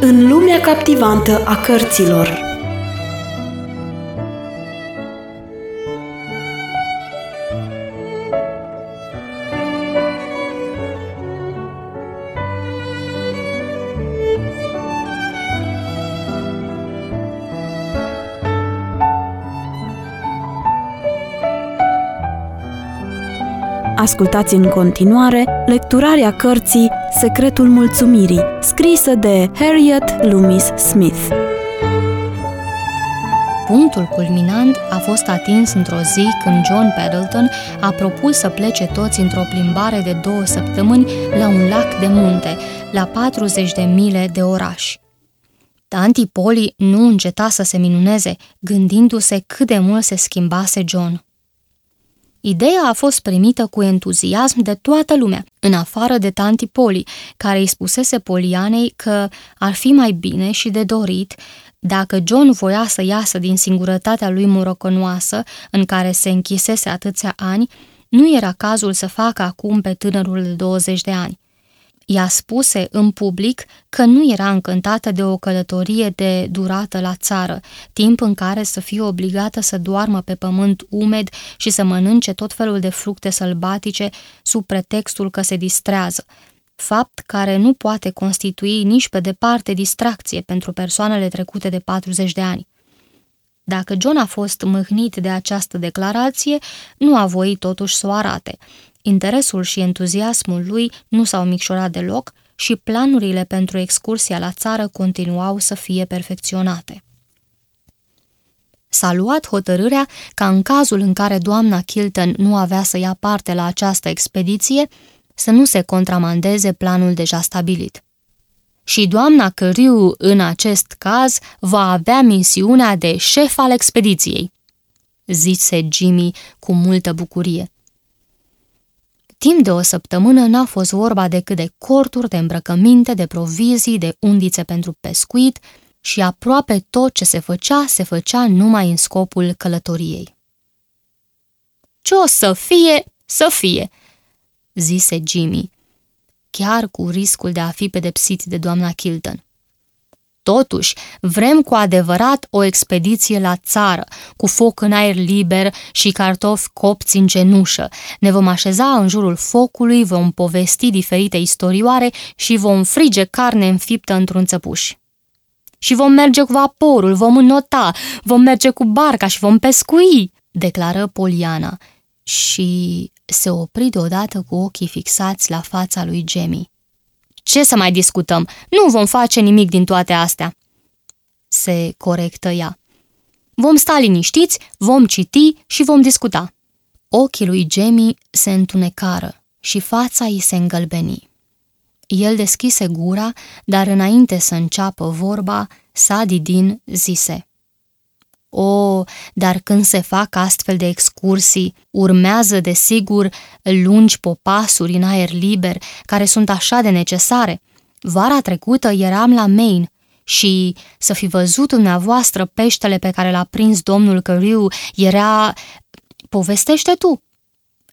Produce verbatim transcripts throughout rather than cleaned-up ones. În lumea captivantă a cărților. Ascultați în continuare lecturarea cărții Secretul Mulțumirii, scrisă de Harriet Lumis Smith. Punctul culminant a fost atins într-o zi când John Pendleton a propus să plece toți într-o plimbare de două săptămâni la un lac de munte, la patruzeci de mile de oraș. Tanti Polly nu înceta să se minuneze, gândindu-se cât de mult se schimbase John. Ideea a fost primită cu entuziasm de toată lumea, în afară de tanti Polly, care îi spusese Polianei că ar fi mai bine și de dorit dacă John voia să iasă din singurătatea lui murăcănoasă, în care se închisese atâția ani, nu era cazul să facă acum pe tânărul de douăzeci de ani. Ea spuse în public că nu era încântată de o călătorie de durată la țară, timp în care să fie obligată să doarmă pe pământ umed și să mănânce tot felul de fructe sălbatice sub pretextul că se distrează, fapt care nu poate constitui nici pe departe distracție pentru persoanele trecute de patruzeci de ani. Dacă John a fost mâhnit de această declarație, nu a voit totuși să o arate. Interesul și entuziasmul lui nu s-au micșorat deloc și planurile pentru excursia la țară continuau să fie perfecționate. S-a luat hotărârea ca în cazul în care doamna Chilton nu avea să ia parte la această expediție, să nu se contramandeze planul deja stabilit. Și doamna Carew, în acest caz, va avea misiunea de șef al expediției, zise Jimmy cu multă bucurie. Timp de o săptămână n-a fost vorba decât de corturi, de îmbrăcăminte, de provizii, de undițe pentru pescuit și aproape tot ce se făcea, se făcea numai în scopul călătoriei. Ce o să fie, să fie, zise Jimmy, chiar cu riscul de a fi pedepsit de doamna Chilton. Totuși, vrem cu adevărat o expediție la țară, cu foc în aer liber și cartofi copți în cenușă. Ne vom așeza în jurul focului, vom povesti diferite istorioare și vom frige carne înfiptă într-un țăpuș. Și vom merge cu vaporul, vom înnota, vom merge cu barca și vom pescui, declară Poliana și se opri deodată cu ochii fixați la fața lui Jimmy. Ce să mai discutăm? Nu vom face nimic din toate astea, se corectă ea. Vom sta liniștiți, vom citi și vom discuta. Ochii lui Jimmy se întunecară și fața îi se îngălbeni. El deschise gura, dar înainte să înceapă vorba, Sadie Dean zise: O, dar când se fac astfel de excursii, urmează, desigur, lungi popasuri în aer liber, care sunt așa de necesare. Vara trecută eram la Maine și, să fi văzut dumneavoastră, peștele pe care l-a prins domnul Carew era... Povestește tu,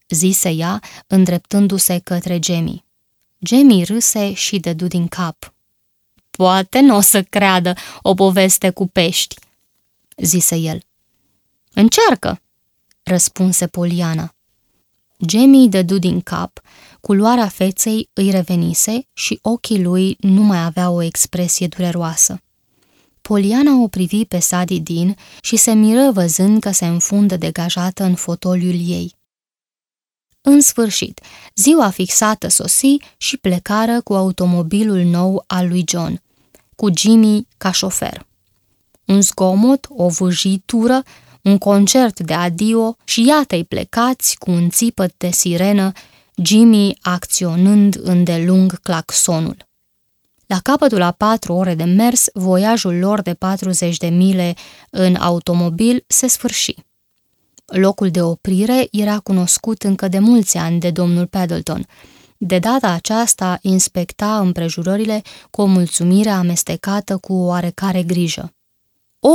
zise ea, îndreptându-se către Jimmy. Jimmy râse și dădu din cap. Poate n-o să creadă o poveste cu pești, zise el. Încearcă, răspunse Poliana. Jimmy dădu din cap, culoarea feței îi revenise și ochii lui nu mai aveau o expresie dureroasă. Poliana o privi pe Sadie Dean și se miră văzând că se înfundă degajată în fotoliul ei. În sfârșit, ziua fixată sosi și plecară cu automobilul nou al lui John, cu Jimmy ca șofer. Un zgomot, o vâjitură, un concert de adio și iată-i plecați cu un țipăt de sirenă, Jimmy acționând îndelung claxonul. La capătul a patru ore de mers, voiajul lor de patruzeci de mile în automobil se sfârși. Locul de oprire era cunoscut încă de mulți ani de domnul Pendleton. De data aceasta inspecta împrejurările cu o mulțumire amestecată cu oarecare grijă. O,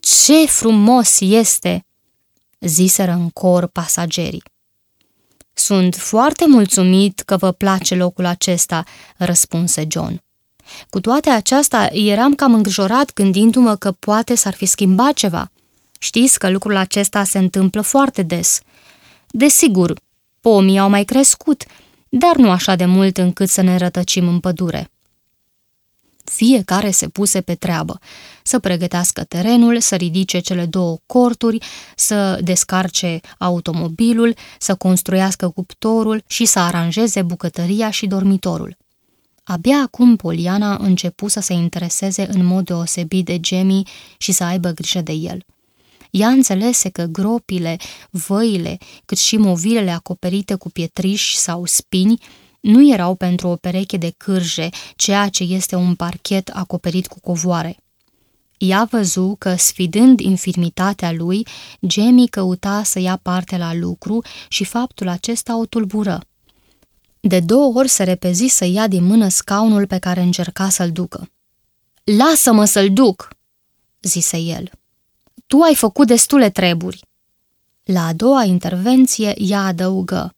ce frumos este!" ziseră în cor pasagerii. Sunt foarte mulțumit că vă place locul acesta," răspunse John. Cu toate acestea, eram cam îngrijorat gândindu-mă că poate s-ar fi schimbat ceva. Știți că lucrul acesta se întâmplă foarte des. Desigur, pomii au mai crescut, dar nu așa de mult încât să ne rătăcim în pădure. Fiecare se puse pe treabă, să pregătească terenul, să ridice cele două corturi, să descarce automobilul, să construiască cuptorul și să aranjeze bucătăria și dormitorul. Abia acum Poliana începu să se intereseze în mod deosebit de Jimmy și să aibă grijă de el. Ea înțelese că gropile, văile, cât și movilele acoperite cu pietriși sau spini nu erau pentru o pereche de cârje, ceea ce este un parchet acoperit cu covoare. Ea văzu că, sfidând infirmitatea lui, Jimmy căuta să ia parte la lucru și faptul acesta o tulbură. De două ori se repezi să ia din mână scaunul pe care încerca să-l ducă. "Lasă-mă să-l duc!" zise el. "Tu ai făcut destule treburi." La a doua intervenție, ea adăugă: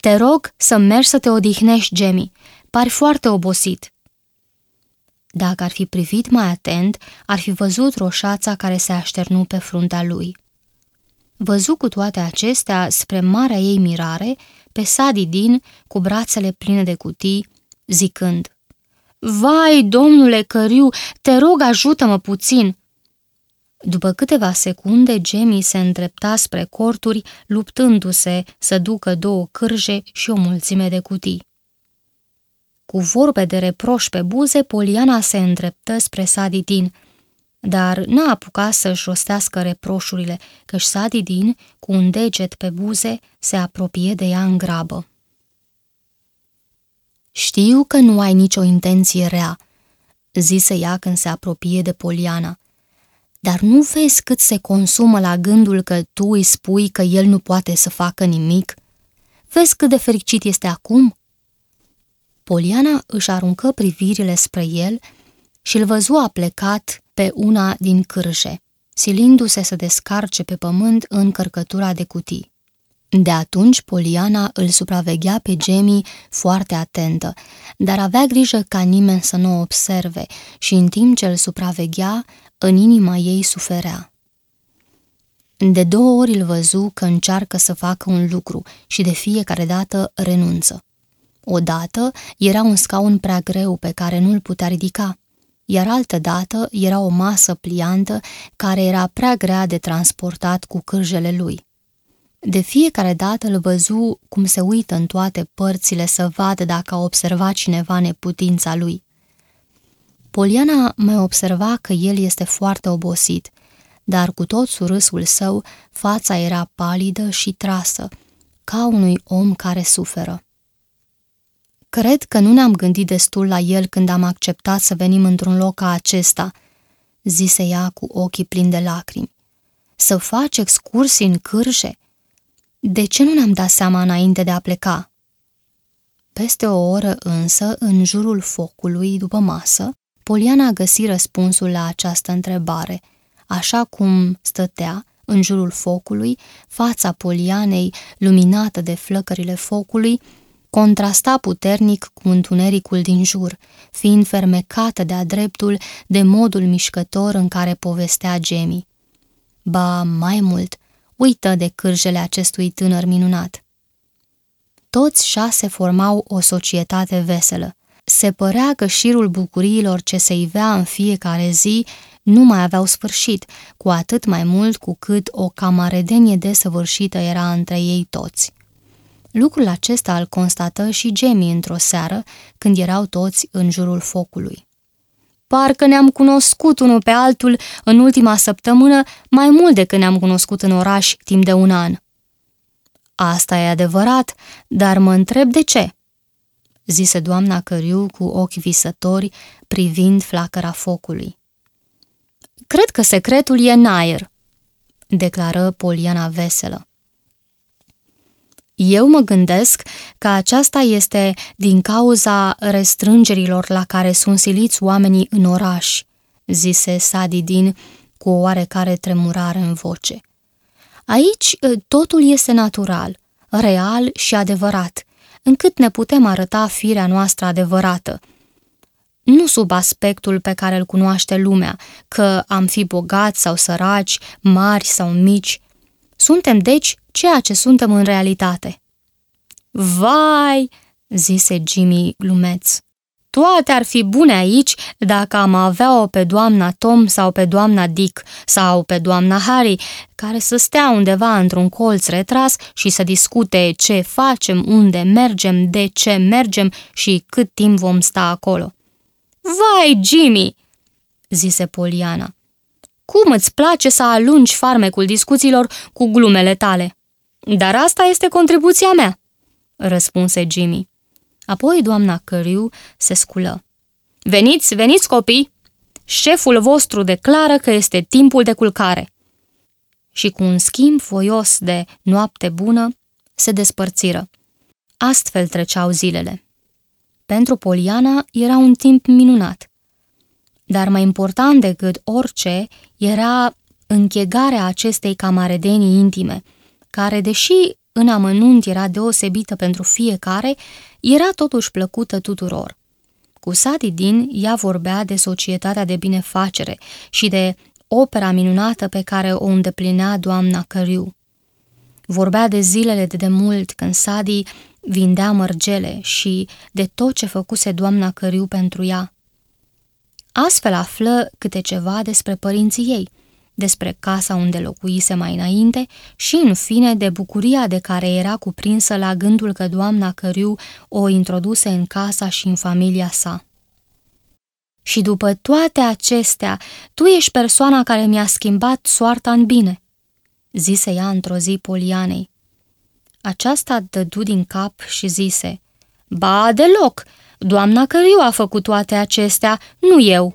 "Te rog să mergi să te odihnești, Jimmy. Pari foarte obosit." Dacă ar fi privit mai atent, ar fi văzut roșața care se așternu pe fruntea lui. Văzu cu toate acestea, spre marea ei mirare, pe Sadie Dean, cu brațele pline de cutii, zicând: "Vai, domnule Carew, te rog, ajută-mă puțin!" După câteva secunde, Jimmy se îndrepta spre corturi, luptându-se să ducă două cârje și o mulțime de cutii. Cu vorbe de reproș pe buze, Poliana se îndreptă spre Sadie Dean, dar n-a apucat să-și rostească reproșurile, căci Sadie Dean, cu un deget pe buze, se apropie de ea în grabă. "Știu că nu ai nicio intenție rea," zise ea când se apropie de Poliana, "dar nu vezi cât se consumă la gândul că tu îi spui că el nu poate să facă nimic? Vezi cât de fericit este acum?" Poliana își aruncă privirile spre el și îl văzu aplecat pe una din cârșe, silindu-se să descarce pe pământ încărcătura de cutii. De atunci, Poliana îl supraveghea pe Jimmy foarte atentă, dar avea grijă ca nimeni să nu o observe și în timp ce îl supraveghea, în inima ei suferea. De două ori îl văzu că încearcă să facă un lucru și de fiecare dată renunță. Odată era un scaun prea greu pe care nu-l putea ridica, iar altădată era o masă pliantă care era prea grea de transportat cu cârjele lui. De fiecare dată îl văzu cum se uită în toate părțile să vadă dacă a observat cineva neputința lui. Poliana mai observa că el este foarte obosit, dar cu tot surâsul său, fața era palidă și trasă, ca unui om care suferă. "Cred că nu ne-am gândit destul la el când am acceptat să venim într-un loc ca acesta," zise ea cu ochii plini de lacrimi. "Să faci excursii în cârje? De ce nu ne-am dat seama înainte de a pleca?" Peste o oră însă, în jurul focului, după masă, Poliana a găsit răspunsul la această întrebare. Așa cum stătea, în jurul focului, fața Polianei, luminată de flăcările focului, contrasta puternic cu întunericul din jur, fiind fermecată de-a dreptul de modul mișcător în care povestea Jimmy. Ba, mai mult, uită de cârjele acestui tânăr minunat. Toți șase formau o societate veselă. Se părea că șirul bucuriilor ce se ivea în fiecare zi nu mai aveau sfârșit, cu atât mai mult cu cât o camaredenie desăvârșită era între ei toți. Lucrul acesta îl constată și Jimmy într-o seară, când erau toți în jurul focului. "Parcă ne-am cunoscut unul pe altul în ultima săptămână mai mult decât ne-am cunoscut în oraș timp de un an." "Asta e adevărat, dar mă întreb de ce," zise doamna Carew cu ochi visători, privind flacăra focului. "Cred că secretul e în aer," declară Poliana veselă. "Eu mă gândesc că aceasta este din cauza restrângerilor la care sunt siliți oamenii în oraș," zise Sadie Dean cu o oarecare tremurare în voce. "Aici totul este natural, real și adevărat, încât ne putem arăta firea noastră adevărată. nu sub aspectul pe care îl cunoaște lumea, că am fi bogați sau săraci, mari sau mici. Suntem, deci, ceea ce suntem în realitate. Vai, zise Jimmy glumeț, toate ar fi bune aici dacă am avea-o pe doamna Tom sau pe doamna Dick sau pe doamna Harry, care să stea undeva într-un colț retras și să discute ce facem, unde mergem, de ce mergem și cât timp vom sta acolo. Vai, Jimmy, zise Poliana, cum îți place să alungi farmecul discuțiilor cu glumele tale? Dar asta este contribuția mea, răspunse Jimmy. Apoi doamna Carew se sculă. Veniți, veniți copii! Șeful vostru declară că este timpul de culcare. Și cu un schimb foios de noapte bună se despărțiră. Astfel treceau zilele. Pentru Poliana era un timp minunat. Dar mai important decât orice era închegarea acestei camaredenii intime, care, deși în amănunt era deosebită pentru fiecare, era totuși plăcută tuturor. Cu Sadie Dean ea vorbea de societatea de binefacere și de opera minunată pe care o îndeplinea doamna Carew. Vorbea de zilele de demult când Sadie vindea mărgele și de tot ce făcuse doamna Carew pentru ea. Astfel află câte ceva despre părinții ei, despre casa unde locuise mai înainte și, în fine, de bucuria de care era cuprinsă la gândul că doamna Carew o introduse în casa și în familia sa. Și după toate acestea, tu ești persoana care mi-a schimbat soarta în bine, zise ea într-o zi Polianei. Aceasta dădu din cap și zise, ba, deloc, doamna Carew a făcut toate acestea, nu eu.